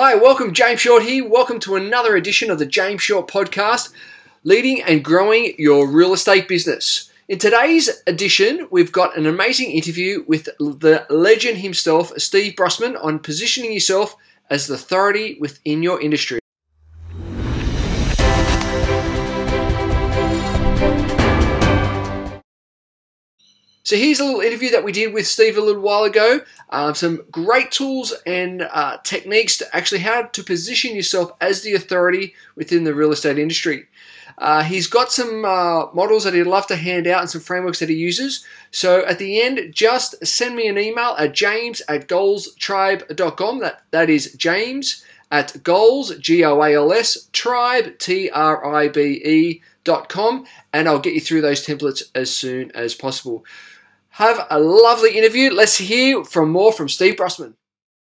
Hi, welcome. James Short here. Welcome to another edition of the James Short Podcast, Leading and Growing Your Real Estate Business. In today's edition, we've got an amazing interview with the legend himself, Steve Brossman, on positioning yourself as the authority within your industry. So here's a little interview that we did with Steve a little while ago. Some great tools and techniques to actually how to position yourself as the authority within the real estate industry. He's got some models that he'd love to hand out and some frameworks that he uses. So at the end, just send me an email at james@goalstribe.com. That is James at goals, G-O-A-L-S, tribe, T-R-I-B-E.com, and I'll get you through those templates as soon as possible. Have a lovely interview. Let's hear more from Steve Brossman.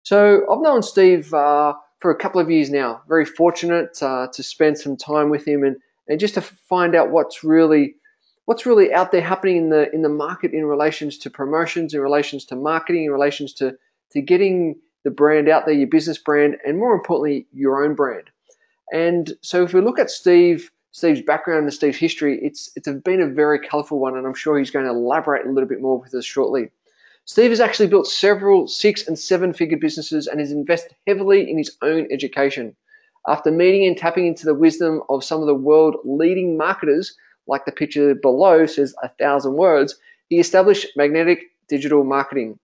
So I've known Steve for a couple of years now. Very fortunate to spend some time with him and just to find out what's really out there happening in the market in relations to promotions, in relations to marketing, in relations to getting the brand out there, your business brand, and more importantly, your own brand. And so if we look at Steve's background and Steve's history, it's been a very colorful one, and I'm sure he's going to elaborate a little bit more with us shortly. Steve has actually built several 6- and 7-figure businesses and has invested heavily in his own education. After meeting and tapping into the wisdom of some of the world leading marketers, like the picture below says 1,000 words, he established Magnetic Digital Marketing.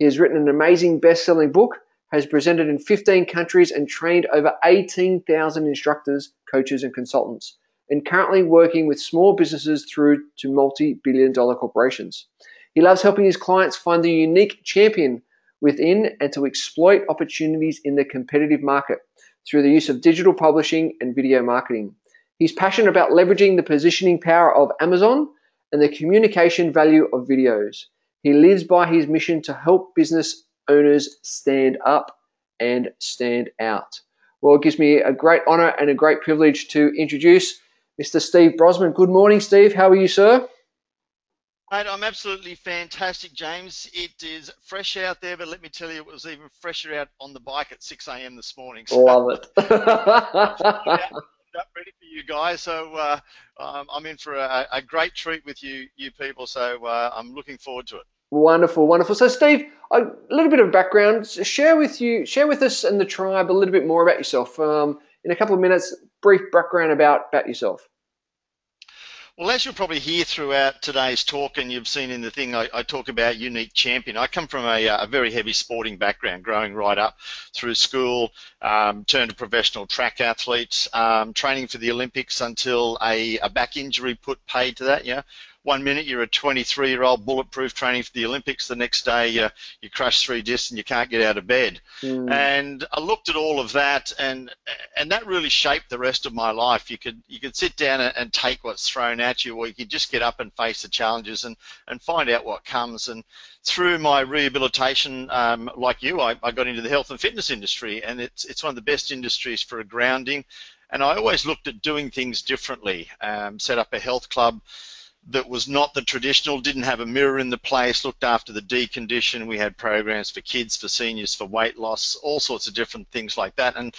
He has written an amazing best-selling book, has presented in 15 countries and trained over 18,000 instructors, coaches, and consultants, and currently working with small businesses through to multi-billion-dollar corporations. He loves helping his clients find the unique champion within and to exploit opportunities in the competitive market through the use of digital publishing and video marketing. He's passionate about leveraging the positioning power of Amazon and the communication value of videos. He lives by his mission to help business owners stand up and stand out. Well, it gives me a great honor and a great privilege to introduce Mr. Steve Brossman. Good morning, Steve. How are you, sir? Mate, I'm absolutely fantastic, James. It is fresh out there, but let me tell you, it was even fresher out on the bike at 6 a.m. this morning. So love it. Up ready for you guys, so I'm in for a great treat with you people, so I'm looking forward to it. Wonderful. So Steve, a little bit of background. Share with us and the tribe a little bit more about yourself. In a couple of minutes, brief background about yourself. Well, as you'll probably hear throughout today's talk, and you've seen in the thing, I talk about unique champion. I come from a very heavy sporting background, growing right up through school, turned to professional track athlete, training for the Olympics until a back injury put paid to that. Yeah, 1 minute you're a 23-year-old bulletproof training for the Olympics, the next day you crush 3 discs and you can't get out of bed. And I looked at all of that, and that really shaped the rest of my life. You could sit down and take what's thrown at you, or you could just get up and face the challenges and find out what comes. And through my rehabilitation, like you, I got into the health and fitness industry, and it's one of the best industries for a grounding. And I always looked at doing things differently. Set up a health club that was not the traditional, didn't have a mirror in the place, looked after the decondition. We had programs for kids, for seniors, for weight loss, all sorts of different things like that. And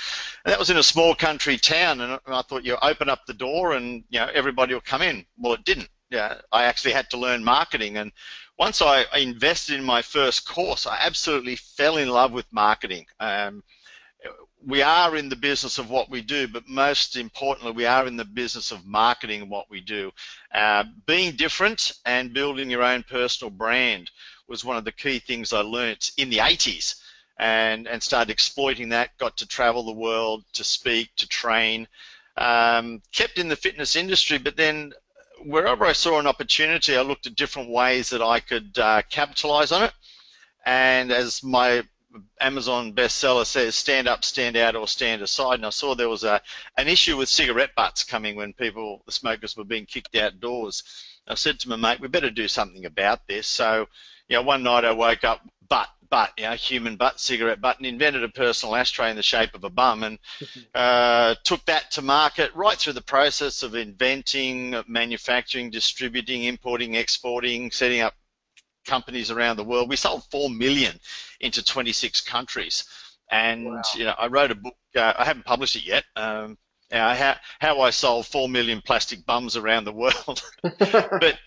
that was in a small country town, and I thought, you open up the door and everybody will come in. Well, it didn't. Yeah, I actually had to learn marketing, and once I invested in my first course, I absolutely fell in love with marketing. We are in the business of what we do, but most importantly, we are in the business of marketing and what we do. Being different and building your own personal brand was one of the key things I learnt in the 80s, and started exploiting that, got to travel the world, to speak, to train, kept in the fitness industry, but then wherever I saw an opportunity, I looked at different ways that I could capitalize on it. And as my Amazon bestseller says, stand up, stand out, or stand aside. And I saw there was an issue with cigarette butts coming when the smokers were being kicked outdoors. I said to my mate, we better do something about this. So, one night I woke up, human butt, cigarette butt, and invented a personal ashtray in the shape of a bum, and took that to market right through the process of inventing, manufacturing, distributing, importing, exporting, setting up companies around the world. We sold 4 million into 26 countries. And wow. You know, I wrote a book. I haven't published it yet. How I sold 4 million plastic bums around the world. But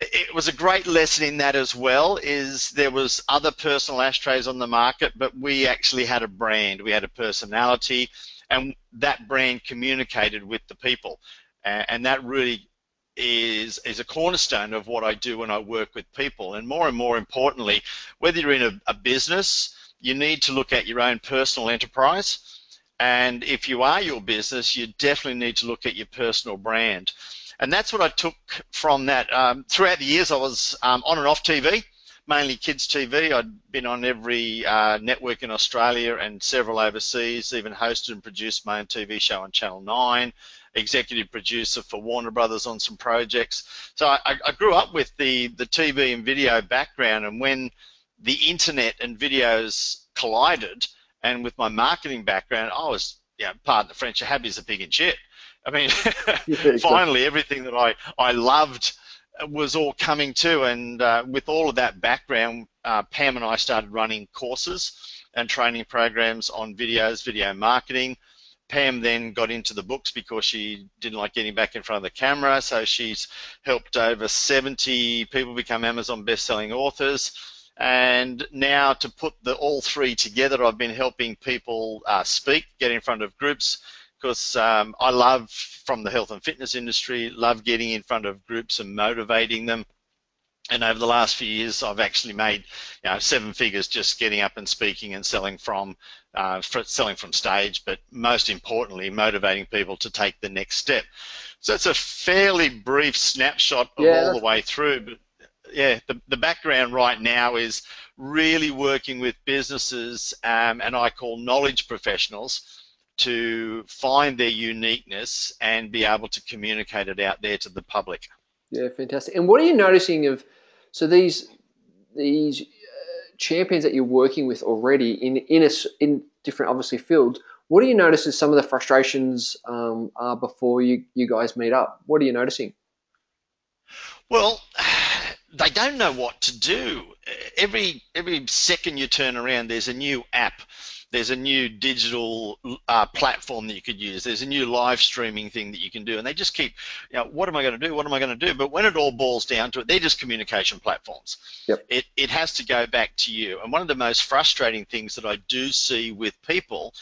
it was a great lesson in that as well. Is there was other personal ashtrays on the market, but we actually had a brand. We had a personality, and that brand communicated with the people, and that really is a cornerstone of what I do when I work with people. And more importantly, whether you're in a business, you need to look at your own personal enterprise, and if you are your business, you definitely need to look at your personal brand. And that's what I took from that. Throughout the years, I was on and off TV, mainly kids TV. I'd been on every network in Australia and several overseas, even hosted and produced my own TV show on Channel 9, executive producer for Warner Brothers on some projects. So I grew up with the TV and video background, and when the internet and videos collided, and with my marketing background, I was, you know, pardon the French, happy's a pig in shit. I mean, finally everything that I loved was all coming to, and with all of that background, Pam and I started running courses and training programs on videos, video marketing. Pam then got into the books because she didn't like getting back in front of the camera, so she's helped over 70 people become Amazon best-selling authors. And now to put all three together, I've been helping people speak, get in front of groups, because I love, from the health and fitness industry, love getting in front of groups and motivating them. And over the last few years, I've actually made, you know, 7 figures just getting up and speaking and selling from stage, but most importantly, motivating people to take the next step. So it's a fairly brief snapshot of all the way through. But yeah, the background right now is really working with businesses, and I call knowledge professionals, to find their uniqueness and be able to communicate it out there to the public. Yeah, fantastic. And what are you noticing of, so these champions that you're working with already in different, obviously, fields, what do you notice as some of the frustrations are before you guys meet up? What are you noticing? Well, they don't know what to do. Every second you turn around, there's a new app. There's a new digital platform that you could use. There's a new live streaming thing that you can do. And they just keep, you know, what am I going to do? What am I going to do? But when it all boils down to it, they're just communication platforms. Yep. It has to go back to you. And one of the most frustrating things that I do see with people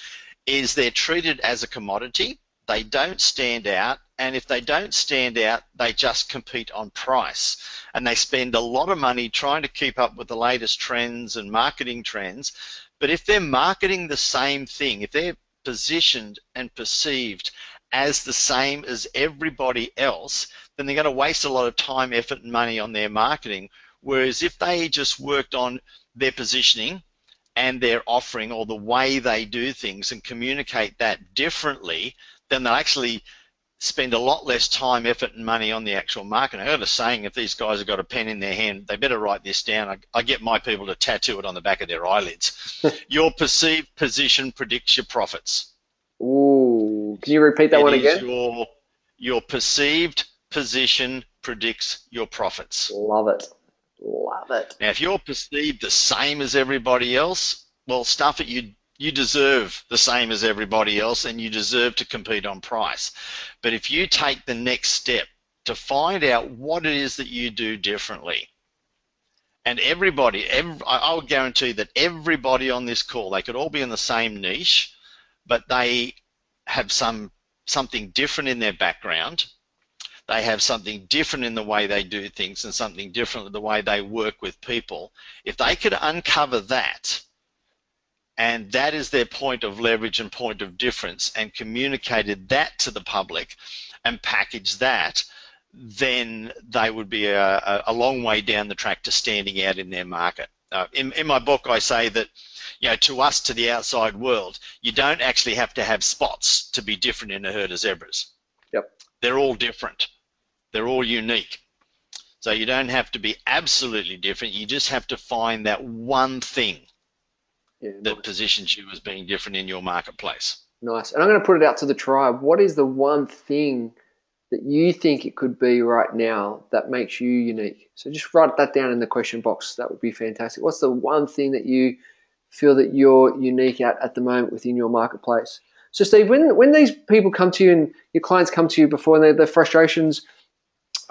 is they're treated as a commodity. They don't stand out. And if they don't stand out, they just compete on price. And they spend a lot of money trying to keep up with the latest trends and marketing trends. But if they're marketing the same thing, if they're positioned and perceived as the same as everybody else, then they're going to waste a lot of time, effort, and money on their marketing. Whereas if they just worked on their positioning and their offering, or the way they do things, and communicate that differently, then they'll actually spend a lot less time, effort, and money on the actual marketing. I heard a saying, if these guys have got a pen in their hand, they better write this down. I get my people to tattoo it on the back of their eyelids. Your perceived position predicts your profits. Ooh, can you repeat that one again? Your perceived position predicts your profits. Love it. Love it. Now, if you're perceived the same as everybody else, well, stuff it, you deserve the same as everybody else, and you deserve to compete on price. But if you take the next step to find out what it is that you do differently, and I'll guarantee that everybody on this call, they could all be in the same niche, but they have something different in their background. They have something different in the way they do things, and something different in the way they work with people. If they could uncover that, and that is their point of leverage and point of difference, and communicated that to the public and packaged that, then they would be a long way down the track to standing out in their market. In my book, I say that, you know, to us, to the outside world, you don't actually have to have spots to be different in a herd of zebras. Yep. They're all different. They're all unique. So you don't have to be absolutely different. You just have to find that one thing that positions you as being different in your marketplace. Nice. And I'm going to put it out to the tribe. What is the one thing that you think it could be right now that makes you unique? So just write that down in the question box. That would be fantastic. What's the one thing that you feel that you're unique at the moment within your marketplace. So Steve, when these people come to you and your clients come to you before and their frustrations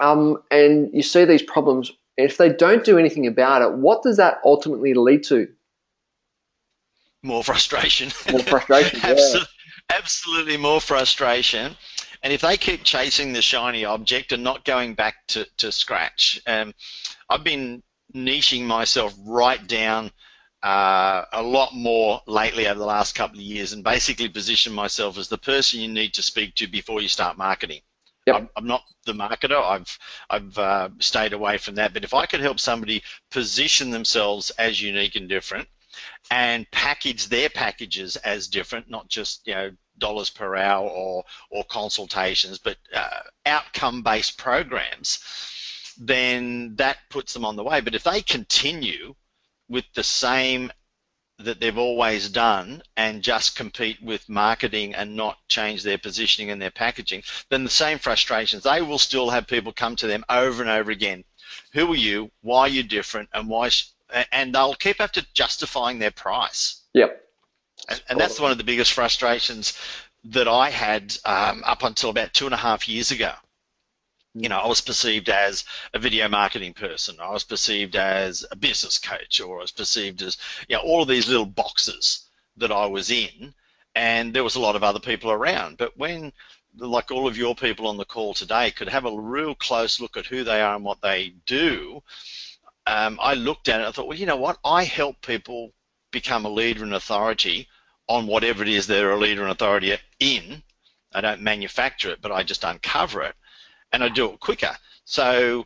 and you see these problems, if they don't do anything about it, what does that ultimately lead to? More frustration. More frustration, yeah. Absolutely more frustration. And if they keep chasing the shiny object and not going back to scratch, I've been niching myself right down a lot more lately over the last couple of years, and basically position myself as the person you need to speak to before you start marketing. Yep. I'm not the marketer. I've stayed away from that. But if I could help somebody position themselves as unique and different, and package their packages as different, not just dollars per hour or consultations, but outcome-based programs, then that puts them on the way. But if they continue with the same that they've always done and just compete with marketing and not change their positioning and their packaging, then the same frustrations, they will still have people come to them over and over again. Who are you? Why are you different? And why? And they'll keep up to justifying their price. Yep. And that's one of the biggest frustrations that I had up until about 2.5 years ago. You know, I was perceived as a video marketing person. I was perceived as a business coach, or I was perceived as, all of these little boxes that I was in, and there was a lot of other people around. But when, like all of your people on the call today, could have a real close look at who they are and what they do, I looked at it and I thought, well, you know what? I help people become a leader and authority on whatever it is they're a leader and authority in. I don't manufacture it, but I just uncover it. And I do it quicker. So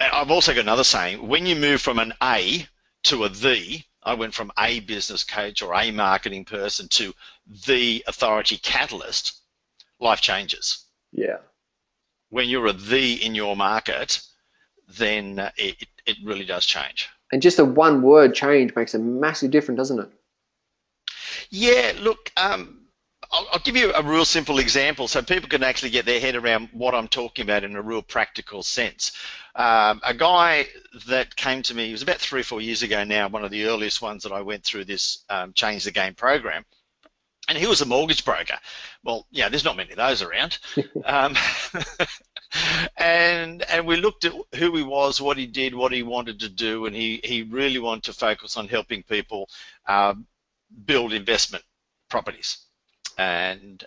I've also got another saying: when you move from an A to a the, I went from a business coach or a marketing person to the authority catalyst, life changes. Yeah. When you're a the in your market, then it really does change. And just a one-word change makes a massive difference, doesn't it? Yeah. Look. I'll give you a real simple example so people can actually get their head around what I'm talking about in a real practical sense. A guy that came to me, it was about 3 or 4 years ago now, one of the earliest ones that I went through this Change the Game program, and he was a mortgage broker. Well, yeah, there's not many of those around. And we looked at who he was, what he did, what he wanted to do, and he really wanted to focus on helping people build investment properties. And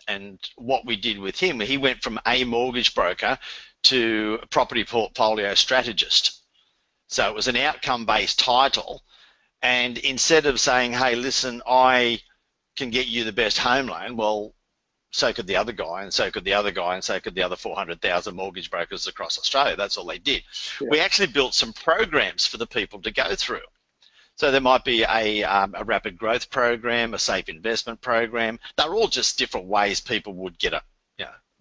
what we did with him, he went from a mortgage broker to a property portfolio strategist. So it was an outcome-based title. And instead of saying, hey, listen, I can get you the best home loan, well, so could the other guy, and so could the other guy, and so could the other 400,000 mortgage brokers across Australia. That's all they did. Yeah. We actually built some programs for the people to go through. So there might be a rapid growth program, a safe investment program. They're all just different ways people would get a,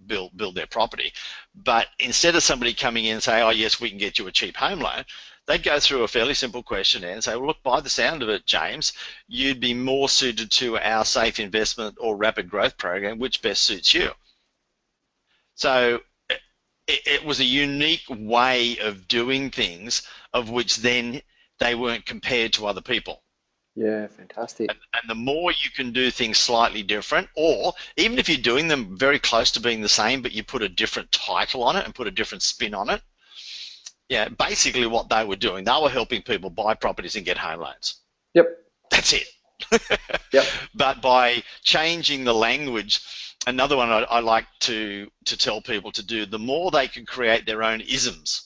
build their property. But instead of somebody coming in and saying, oh, yes, we can get you a cheap home loan, they'd go through a fairly simple questionnaire and say, well, look, by the sound of it, James, you'd be more suited to our safe investment or rapid growth program, which best suits you. So it was a unique way of doing things, of which then they weren't compared to other people. Yeah, fantastic. And the more you can do things slightly different, or even if you're doing them very close to being the same, but you put a different title on it and put a different spin on it, yeah, basically what they were doing, they were helping people buy properties and get home loans. Yep. That's it. Yep. But by changing the language, another one I like to tell people to do, the more they can create their own isms,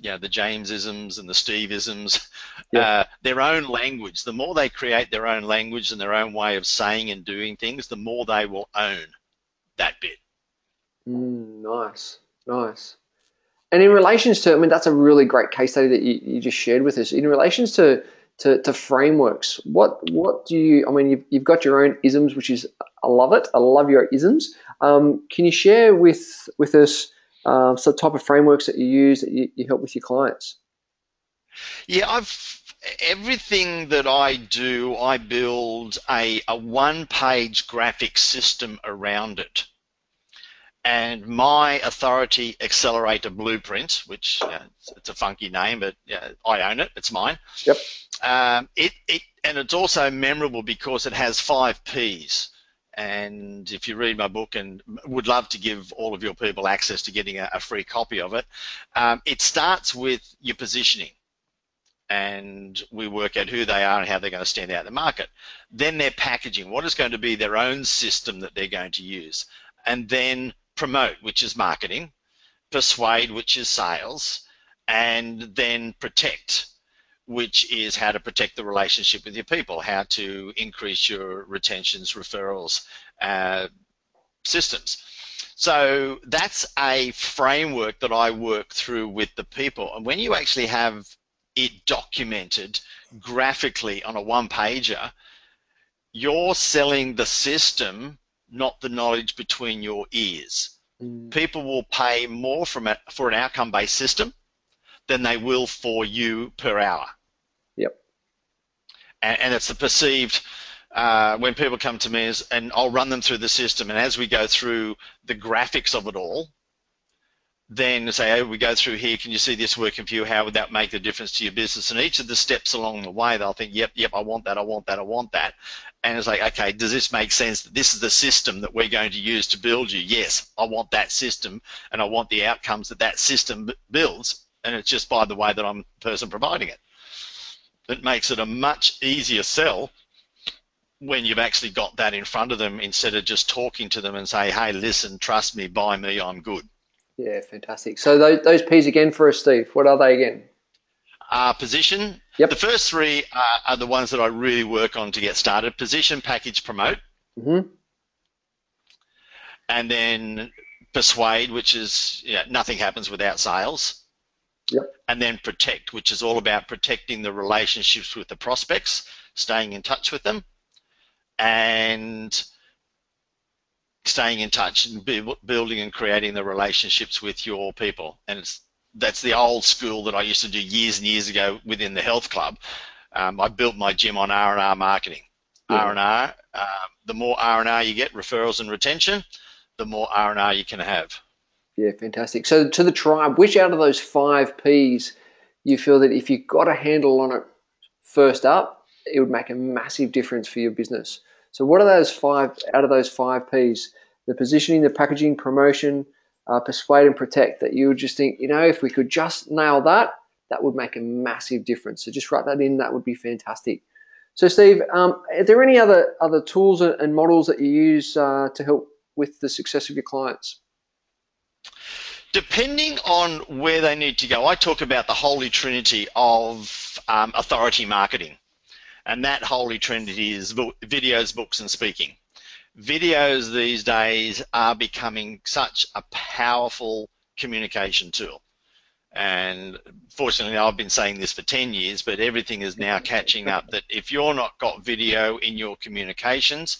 the James-isms and the Steve-isms, their own language. The more they create their own language and their own way of saying and doing things, the more they will own that bit. Nice, nice. And in relations to, that's a really great case study that you just shared with us. In relations to frameworks, what do you, you've got your own isms, which is, I love it. I love your isms. Can you share with us so type of frameworks that you use that you help with your clients? Yeah, everything that I do, I build a one-page graphic system around it. And my Authority Accelerator Blueprint, which it's a funky name, but I own it. It's mine. Yep. It and it's also memorable because it has 5 Ps. And if you read my book, and would love to give all of your people access to getting a free copy of it, it starts with your positioning. And we work out who they are and how they're going to stand out in the market. Then their packaging, what is going to be their own system that they're going to use. And then promote, which is marketing, persuade, which is sales, and then protect, which is how to protect the relationship with your people, how to increase your retentions, referrals, systems. So that's a framework that I work through with the people. And when you actually have it documented graphically on a one-pager, you're selling the system, not the knowledge between your ears. Mm. People will pay more for an outcome-based system than they will for you per hour. Yep. And it's the perceived, when people come to me, and I'll run them through the system, and as we go through the graphics of it all, then say, oh, we go through here, can you see this working for you? How would that make the difference to your business? And each of the steps along the way, they'll think, yep, I want that, I want that, I want that. And it's like, okay, does this make sense? This is the system that we're going to use to build you. Yes, I want that system, and I want the outcomes that that system builds. And it's just by the way that I'm the person providing it. It makes it a much easier sell when you've actually got that in front of them, instead of just talking to them and say, hey, listen, trust me, buy me, I'm good. Yeah, fantastic. So those P's again for us, Steve, what are they again? Position. Yep. The first three are the ones that I really work on to get started. Position, package, promote. Mm-hmm. And then persuade, which is, you know, nothing happens without sales. Yep. And then protect, which is all about protecting the relationships with the prospects, staying in touch with them, and staying in touch and building and creating the relationships with your people. And that's the old school that I used to do years and years ago within the health club. I built my gym on R&R marketing. Yeah. R&R, the more R&R you get, referrals and retention, the more R&R you can have. Yeah, fantastic. So to the tribe, which out of those 5 Ps you feel that if you got a handle on it first up, it would make a massive difference for your business? So what are those five out of those 5 Ps? The positioning, the packaging, promotion, persuade and protect, that you would just think, you know, if we could just nail that, that would make a massive difference. So just write that in, that would be fantastic. So Steve, are there any other tools and models that you use to help with the success of your clients? Depending on where they need to go, I talk about the holy trinity of authority marketing. And that holy trinity is videos, books, and speaking. Videos these days are becoming such a powerful communication tool. And fortunately, I've been saying this for 10 years, but everything is now catching up, that if you're not got video in your communications,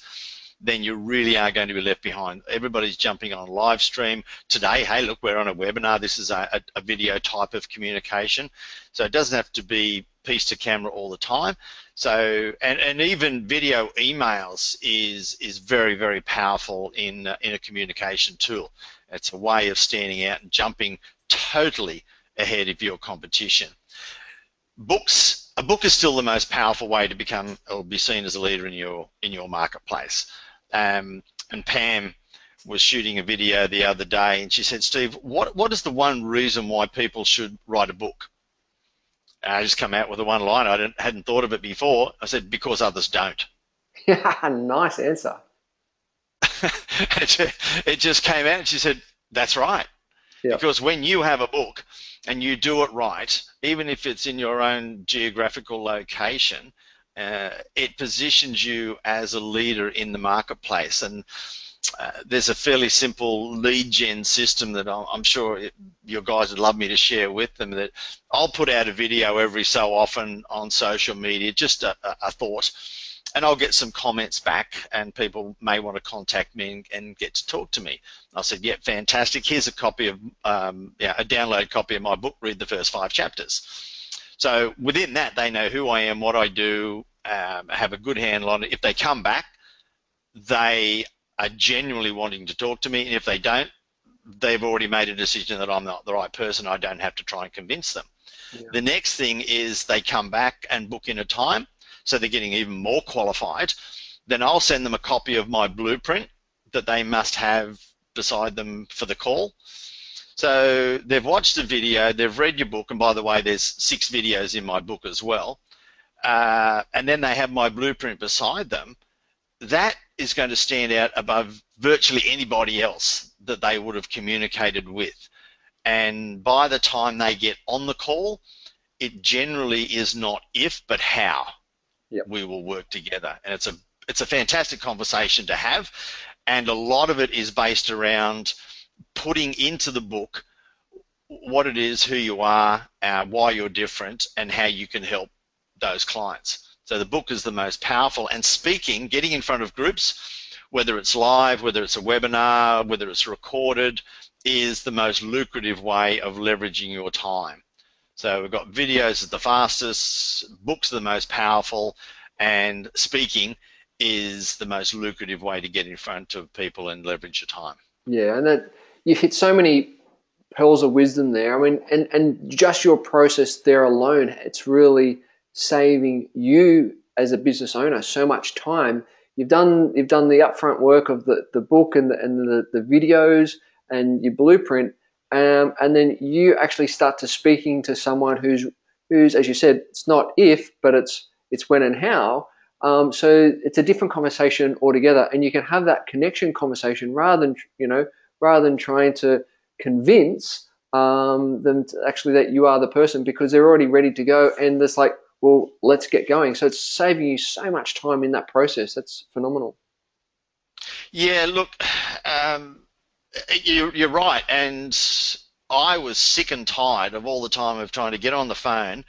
then you really are going to be left behind. Everybody's jumping on live stream today. Hey, look, we're on a webinar. This is a video type of communication. So it doesn't have to be piece to camera all the time. So, and even video emails is very, very powerful in a communication tool. It's a way of standing out and jumping totally ahead of your competition. Books, a book is still the most powerful way to become or be seen as a leader in your marketplace. And Pam was shooting a video the other day, and she said, Steve, what is the one reason why people should write a book? And I just come out with a one line. I hadn't thought of it before. I said, because others don't. Nice answer. It just came out, and she said, that's right. Yep. Because when you have a book and you do it right, even if it's in your own geographical location, it positions you as a leader in the marketplace. And there's a fairly simple lead gen system that I'm sure your guys would love me to share with them, that I'll put out a video every so often on social media, just a thought, and I'll get some comments back, and people may want to contact me and get to talk to me. I said, yeah, fantastic. Here's a copy of a download copy of my book. Read the first 5 chapters. So within that, they know who I am, what I do, have a good handle on it. If they come back, they are genuinely wanting to talk to me, and if they don't, they've already made a decision that I'm not the right person. I don't have to try and convince them. Yeah. The next thing is they come back and book in a time, so they're getting even more qualified, then I'll send them a copy of my blueprint that they must have beside them for the call. So they've watched the video, they've read your book, and by the way, there's 6 videos in my book as well, and then they have my blueprint beside them. That is going to stand out above virtually anybody else that they would have communicated with. And by the time they get on the call, it generally is not if, but how we will work together. And it's a fantastic conversation to have. And a lot of it is based around putting into the book what it is, who you are, why you're different, and how you can help those clients. So the book is the most powerful, and speaking, getting in front of groups, whether it's live, whether it's a webinar, whether it's recorded, is the most lucrative way of leveraging your time. So we've got videos as the fastest, books are the most powerful, and speaking is the most lucrative way to get in front of people and leverage your time. Yeah, and that, you've hit so many pearls of wisdom there. I mean, and just your process there alone, it's really saving you as a business owner so much time. You've done the upfront work of the book and the videos and your blueprint, and then you actually start to speaking to someone who's, as you said, it's not if, but it's when and how. So it's a different conversation altogether, and you can have that connection conversation rather than trying to convince them to actually that you are the person, because they're already ready to go, and it's like, well, let's get going. So it's saving you so much time in that process. That's phenomenal. Yeah, look, you're right. And I was sick and tired of all the time of trying to get on the phone.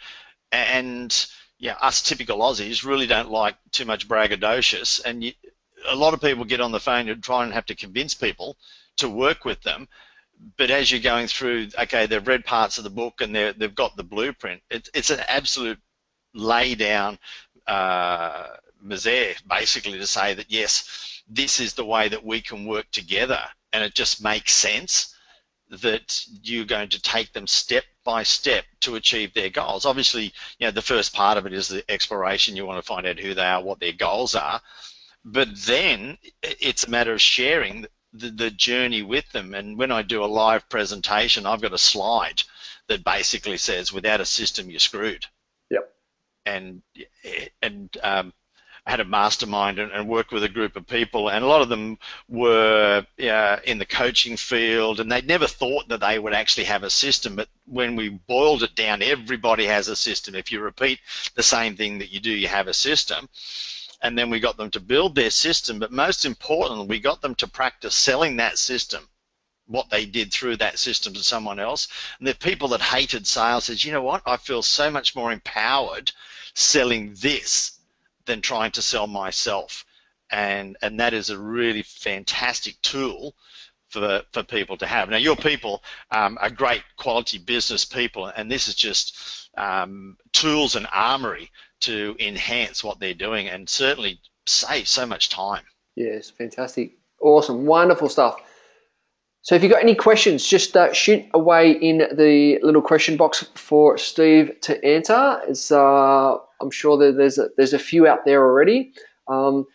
And yeah, us typical Aussies really don't like too much braggadocious. And a lot of people get on the phone and try and have to convince people to work with them. But as you're going through, okay, they've read parts of the book and they've got the blueprint. It's an absolute lay down misère, basically, to say that yes, this is the way that we can work together, and it just makes sense that you're going to take them step by step to achieve their goals. Obviously, you know, the first part of it is the exploration. You want to find out who they are, what their goals are, but then it's a matter of sharing the journey with them. And when I do a live presentation, I've got a slide that basically says, without a system, you're screwed. And I had a mastermind and worked with a group of people, and a lot of them were in the coaching field, and they'd never thought that they would actually have a system. But when we boiled it down, everybody has a system. If you repeat the same thing that you do, you have a system. And then we got them to build their system, but most importantly, we got them to practice selling that system, what they did through that system, to someone else. And the people that hated sales says, you know what, I feel so much more empowered selling this than trying to sell myself. And that is a really fantastic tool for people to have. Now, your people are great quality business people, and this is just tools and armory to enhance what they're doing and certainly save so much time. Yes, fantastic. Awesome, wonderful stuff. So if you've got any questions, just shoot away in the little question box for Steve to answer. It's, I'm sure that there's a few out there already. And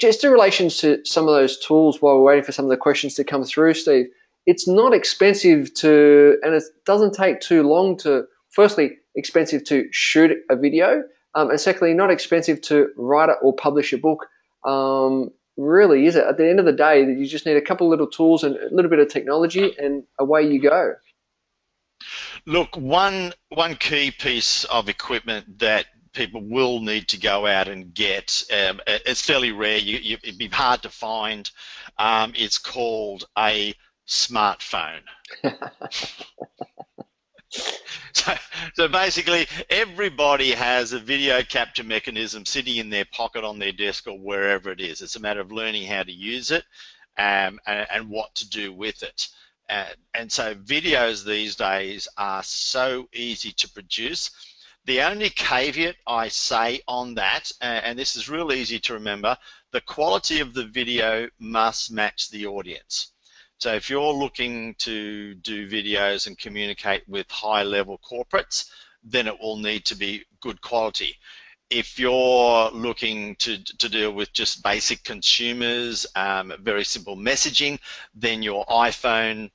just in relation to some of those tools, while we're waiting for some of the questions to come through, Steve, it's not expensive to, and it doesn't take too long to, firstly, expensive to shoot a video, and secondly, not expensive to write or publish a book. Really, is it? At the end of the day, you just need a couple of little tools and a little bit of technology, and away you go. Look, one key piece of equipment that people will need to go out and get, it's fairly rare, it'd be hard to find, it's called a smartphone. So basically, everybody has a video capture mechanism sitting in their pocket, on their desk, or wherever it is. It's a matter of learning how to use it and what to do with it. And so videos these days are so easy to produce. The only caveat I say on that, and this is real easy to remember, the quality of the video must match the audience. So if you're looking to do videos and communicate with high-level corporates, then it will need to be good quality. If you're looking to deal with just basic consumers, very simple messaging, then your iPhone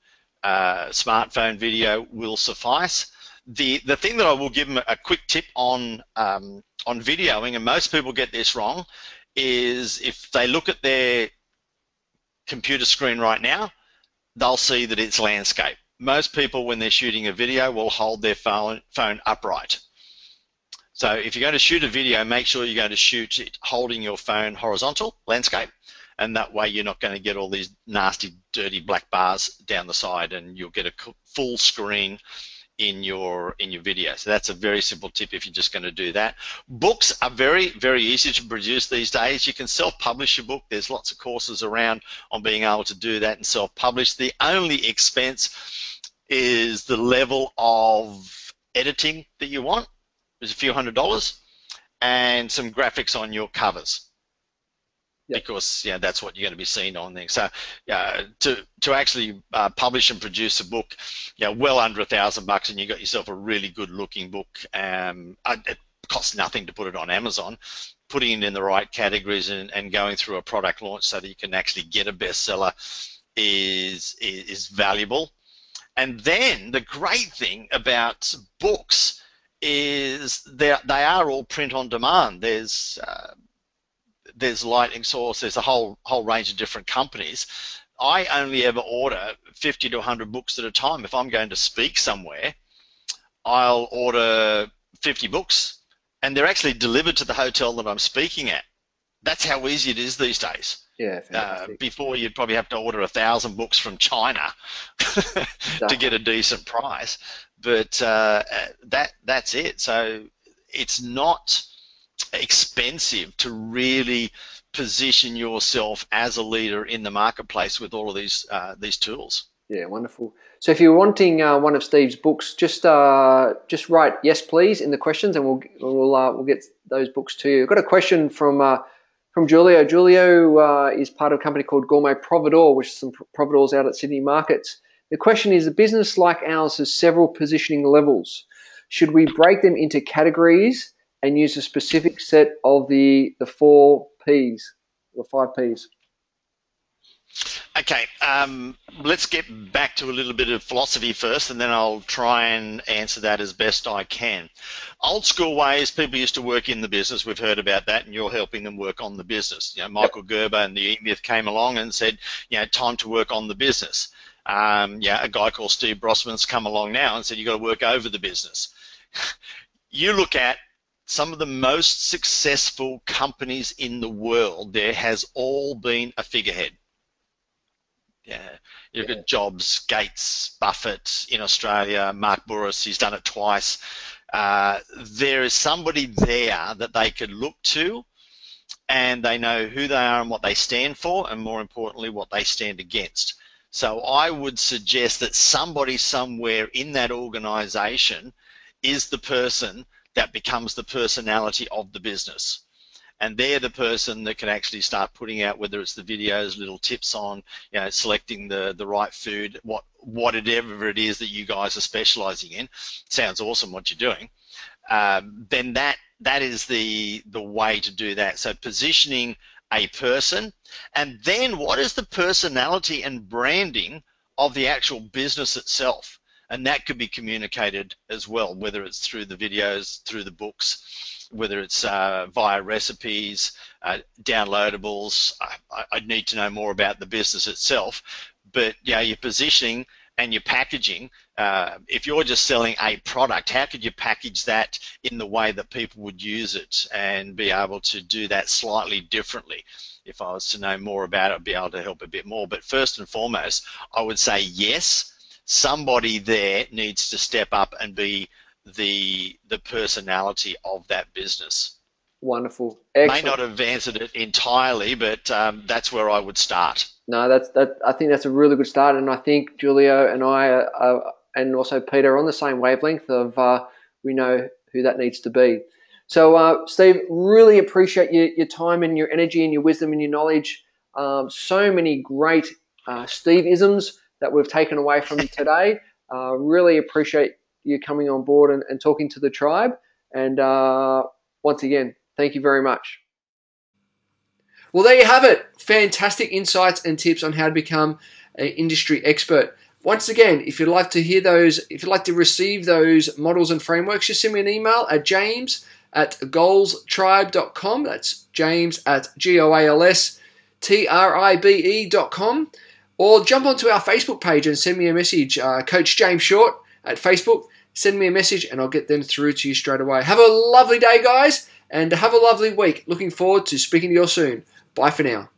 smartphone video will suffice. The thing that I will give them a quick tip on videoing, and most people get this wrong, is if they look at their computer screen right now, they'll see that it's landscape. Most people, when they're shooting a video, will hold their phone upright. So if you're going to shoot a video, make sure you're going to shoot it holding your phone horizontal, landscape, and that way you're not going to get all these nasty, dirty black bars down the side, and you'll get a full screen in your video. So that's a very simple tip if you're just going to do that. Books are very, very easy to produce these days. You can self-publish your book. There's lots of courses around on being able to do that and self-publish. The only expense is the level of editing that you want. There's a few $100s and some graphics on your covers. Yep. Because yeah, that's what you're going to be seen on there. So to actually publish and produce a book, yeah, well under $1,000 bucks, and you got yourself a really good-looking book. It costs nothing to put it on Amazon. Putting it in the right categories and going through a product launch so that you can actually get a bestseller is valuable. And then the great thing about books is they are all print on demand. There's Lightning Source, there's a whole range of different companies. I only ever order 50 to 100 books at a time. If I'm going to speak somewhere, I'll order 50 books, and they're actually delivered to the hotel that I'm speaking at. That's how easy it is these days. Yeah, before you'd probably have to order 1,000 books from China to get a decent price, but that's it. So it's not expensive to really position yourself as a leader in the marketplace with all of these tools. Yeah, wonderful. So if you're wanting one of Steve's books, just write yes please in the questions, and we'll get those books to you. I've got a question from Giulio. Giulio is part of a company called Gourmet Provedor, which is some provedors out at Sydney Markets. The question is, a business like ours has several positioning levels. Should we break them into categories and use a specific set of the 4 Ps or 5 Ps? Okay, let's get back to a little bit of philosophy first, and then I'll try and answer that as best I can. Old school ways, people used to work in the business. We've heard about that, and you're helping them work on the business. You know, Michael Gerber and the E-Myth came along and said, you know, time to work on the business. Yeah, a guy called Steve Brossman's come along now and said you've got to work over the business. You look at some of the most successful companies in the world, there has all been a figurehead. Yeah, you've got Jobs, Gates, Buffett in Australia, Mark Boris, he's done it twice. There is somebody there that they could look to, and they know who they are and what they stand for, and more importantly, what they stand against. So I would suggest that somebody somewhere in that organization is the person that becomes the personality of the business. And they're the person that can actually start putting out, whether it's the videos, little tips on, you know, selecting the right food, whatever it is that you guys are specializing in. Sounds awesome what you're doing. Then that is the way to do that. So positioning a person, and then what is the personality and branding of the actual business itself? And that could be communicated as well, whether it's through the videos, through the books, whether it's via recipes, downloadables. I'd need to know more about the business itself. But yeah, your positioning and your packaging, if you're just selling a product, how could you package that in the way that people would use it and be able to do that slightly differently? If I was to know more about it, I'd be able to help a bit more. But first and foremost, I would say yes. Somebody there needs to step up and be the personality of that business. Wonderful. Excellent. May not have answered it entirely, but that's where I would start. No, I think that's a really good start, and I think Giulio and I and also Peter are on the same wavelength of we know who that needs to be. So Steve, really appreciate your time and your energy and your wisdom and your knowledge. So many great Steve-isms that we've taken away from today. Really appreciate you coming on board and talking to the tribe. And once again, Thank you very much. Well, there you have it. Fantastic insights and tips on how to become an industry expert. Once again, if you'd like to hear those, if you'd like to receive those models and frameworks, just send me an email at james@goalstribe.com. That's james@goalstribe.com. Or jump onto our Facebook page and send me a message. Coach James Short at Facebook, send me a message and I'll get them through to you straight away. Have a lovely day, guys, and have a lovely week. Looking forward to speaking to you all soon. Bye for now.